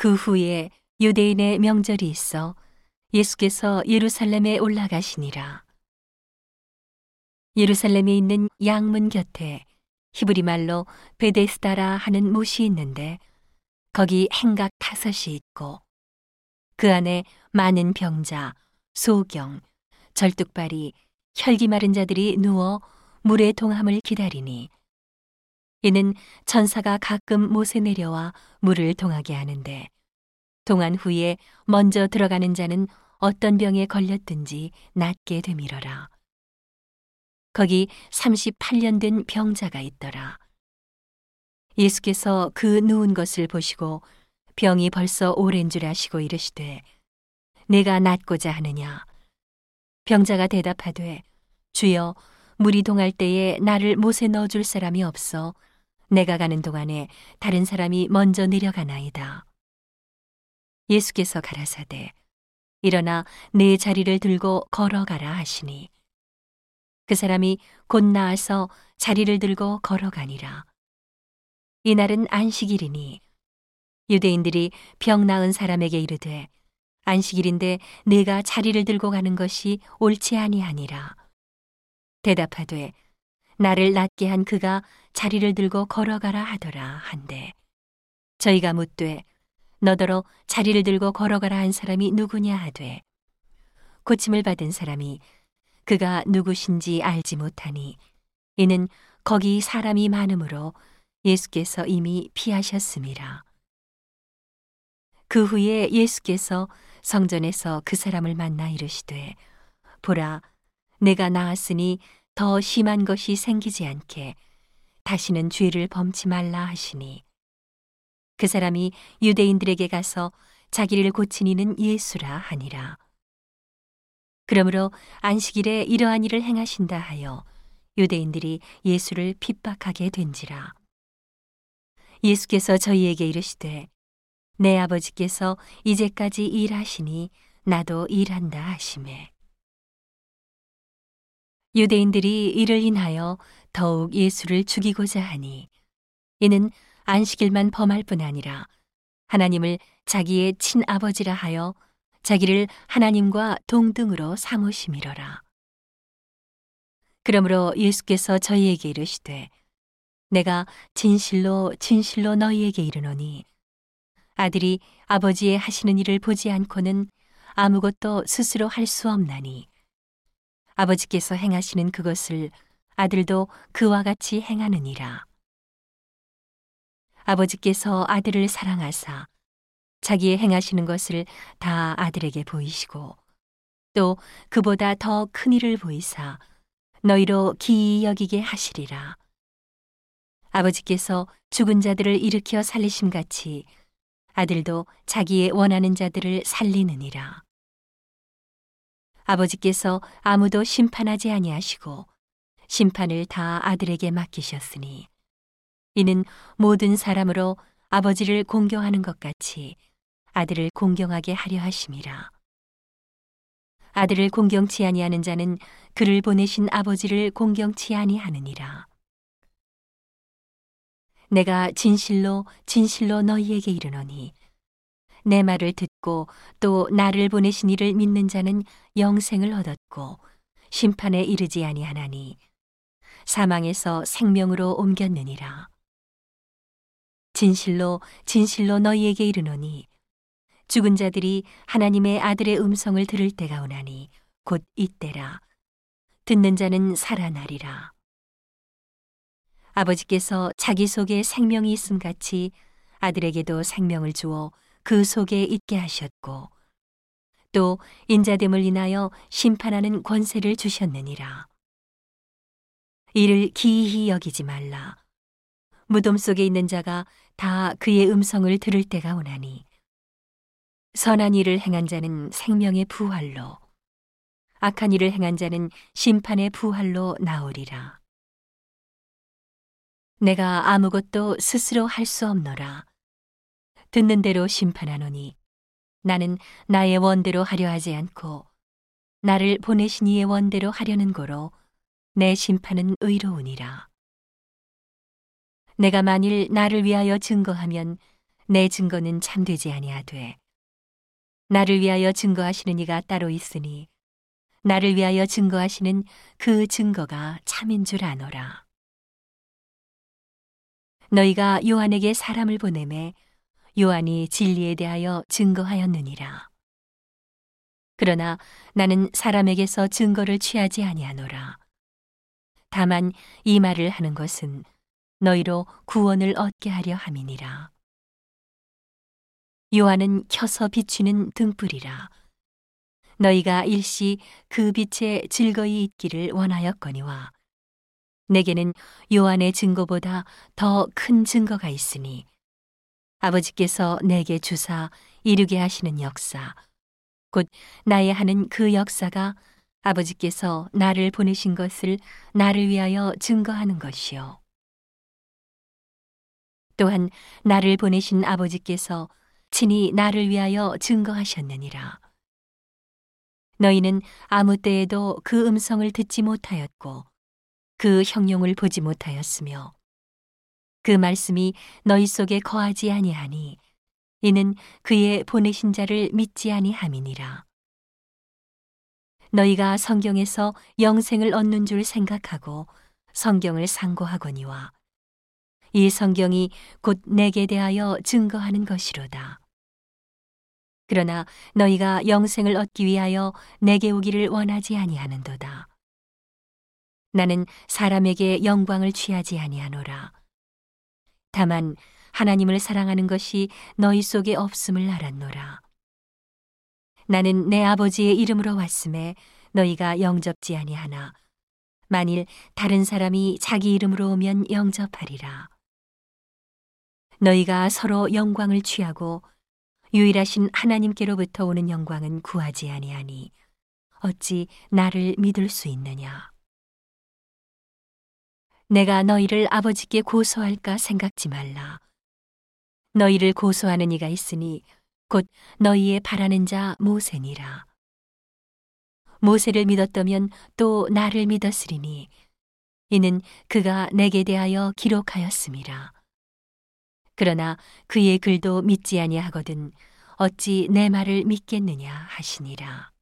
그 후에 유대인의 명절이 있어 예수께서 예루살렘에 올라가시니라. 예루살렘에 있는 양문 곁에 히브리말로 베데스다라 하는 못이 있는데 거기 행각 5이 있고 그 안에 많은 병자, 소경, 절뚝발이, 혈기 마른 자들이 누워 물의 동함을 기다리니 이는 천사가 가끔 못에 내려와 물을 동하게 하는데 동한 후에 먼저 들어가는 자는 어떤 병에 걸렸든지 낫게 되밀어라. 거기 38년 된 병자가 있더라. 예수께서 그 누운 것을 보시고 병이 벌써 오랜 줄 아시고 이르시되 내가 낫고자 하느냐. 병자가 대답하되 주여 물이 동할 때에 나를 못에 넣어줄 사람이 없어 내가 가는 동안에 다른 사람이 먼저 내려가나이다. 예수께서 가라사대 일어나 내 자리를 들고 걸어가라 하시니 그 사람이 곧 나아서 자리를 들고 걸어가니라. 이날은 안식일이니 유대인들이 병 나은 사람에게 이르되 안식일인데 내가 자리를 들고 가는 것이 옳지 아니하니라. 대답하되 나를 낫게 한 그가 자리를 들고 걸어가라 하더라 한데 저희가 묻되 너더러 자리를 들고 걸어가라 한 사람이 누구냐 하되 고침을 받은 사람이 그가 누구신지 알지 못하니 이는 거기 사람이 많음으로 예수께서 이미 피하셨음이라. 그 후에 예수께서 성전에서 그 사람을 만나 이르시되 보라 내가 나았으니 더 심한 것이 생기지 않게 다시는 죄를 범치 말라 하시니 그 사람이 유대인들에게 가서 자기를 고친 이는 예수라 하니라. 그러므로 안식일에 이러한 일을 행하신다 하여 유대인들이 예수를 핍박하게 된지라. 예수께서 저희에게 이르시되 내 아버지께서 이제까지 일하시니 나도 일한다 하시매 유대인들이 이를 인하여 더욱 예수를 죽이고자 하니 이는 안식일만 범할 뿐 아니라 하나님을 자기의 친아버지라 하여 자기를 하나님과 동등으로 삼으심이로라. 그러므로 예수께서 저희에게 이르시되 내가 진실로 진실로 너희에게 이르노니 아들이 아버지의 하시는 일을 보지 않고는 아무것도 스스로 할 수 없나니 아버지께서 행하시는 그것을 아들도 그와 같이 행하느니라. 아버지께서 아들을 사랑하사 자기의 행하시는 것을 다 아들에게 보이시고 또 그보다 더 큰 일을 보이사 너희로 기이 여기게 하시리라. 아버지께서 죽은 자들을 일으켜 살리심같이 아들도 자기의 원하는 자들을 살리느니라. 아버지께서 아무도 심판하지 아니하시고 심판을 다 아들에게 맡기셨으니 이는 모든 사람으로 아버지를 공경하는 것 같이 아들을 공경하게 하려 하심이라. 아들을 공경치 아니하는 자는 그를 보내신 아버지를 공경치 아니하느니라. 내가 진실로 진실로 너희에게 이르노니 내 말을 듣고 또 나를 보내신 이를 믿는 자는 영생을 얻었고 심판에 이르지 아니하나니 사망에서 생명으로 옮겼느니라. 진실로 진실로 너희에게 이르노니 죽은 자들이 하나님의 아들의 음성을 들을 때가 오나니 곧 이때라. 듣는 자는 살아나리라. 아버지께서 자기 속에 생명이 있음같이 아들에게도 생명을 주어 그 속에 있게 하셨고 또 인자됨을 인하여 심판하는 권세를 주셨느니라. 이를 기이히 여기지 말라. 무덤 속에 있는 자가 다 그의 음성을 들을 때가 오나니 선한 일을 행한 자는 생명의 부활로 악한 일을 행한 자는 심판의 부활로 나오리라. 내가 아무것도 스스로 할 수 없노라. 듣는 대로 심판하노니 나는 나의 원대로 하려 하지 않고 나를 보내신 이의 원대로 하려는 고로 내 심판은 의로우니라. 내가 만일 나를 위하여 증거하면 내 증거는 참되지 아니하되 나를 위하여 증거하시는 이가 따로 있으니 나를 위하여 증거하시는 그 증거가 참인 줄 아노라. 너희가 요한에게 사람을 보내매 요한이 진리에 대하여 증거하였느니라. 그러나 나는 사람에게서 증거를 취하지 아니하노라. 다만 이 말을 하는 것은 너희로 구원을 얻게 하려 함이니라. 요한은 켜서 비추는 등불이라. 너희가 일시 그 빛에 즐거이 있기를 원하였거니와 내게는 요한의 증거보다 더 큰 증거가 있으니 아버지께서 내게 주사 이루게 하시는 역사 곧 나의 하는 그 역사가 아버지께서 나를 보내신 것을 나를 위하여 증거하는 것이요. 또한 나를 보내신 아버지께서 친히 나를 위하여 증거하셨느니라. 너희는 아무 때에도 그 음성을 듣지 못하였고 그 형용을 보지 못하였으며 그 말씀이 너희 속에 거하지 아니하니 이는 그의 보내신 자를 믿지 아니함이니라. 너희가 성경에서 영생을 얻는 줄 생각하고 성경을 상고하거니와 이 성경이 곧 내게 대하여 증거하는 것이로다. 그러나 너희가 영생을 얻기 위하여 내게 오기를 원하지 아니하는도다. 나는 사람에게 영광을 취하지 아니하노라. 다만 하나님을 사랑하는 것이 너희 속에 없음을 알았노라. 나는 내 아버지의 이름으로 왔음에 너희가 영접지 아니하나 만일 다른 사람이 자기 이름으로 오면 영접하리라. 너희가 서로 영광을 취하고 유일하신 하나님께로부터 오는 영광은 구하지 아니하니 어찌 나를 믿을 수 있느냐. 내가 너희를 아버지께 고소할까 생각지 말라. 너희를 고소하는 이가 있으니 곧 너희의 바라는 자 모세니라. 모세를 믿었다면 또 나를 믿었으리니 이는 그가 내게 대하여 기록하였음이라. 그러나 그의 글도 믿지 아니하거든 어찌 내 말을 믿겠느냐 하시니라.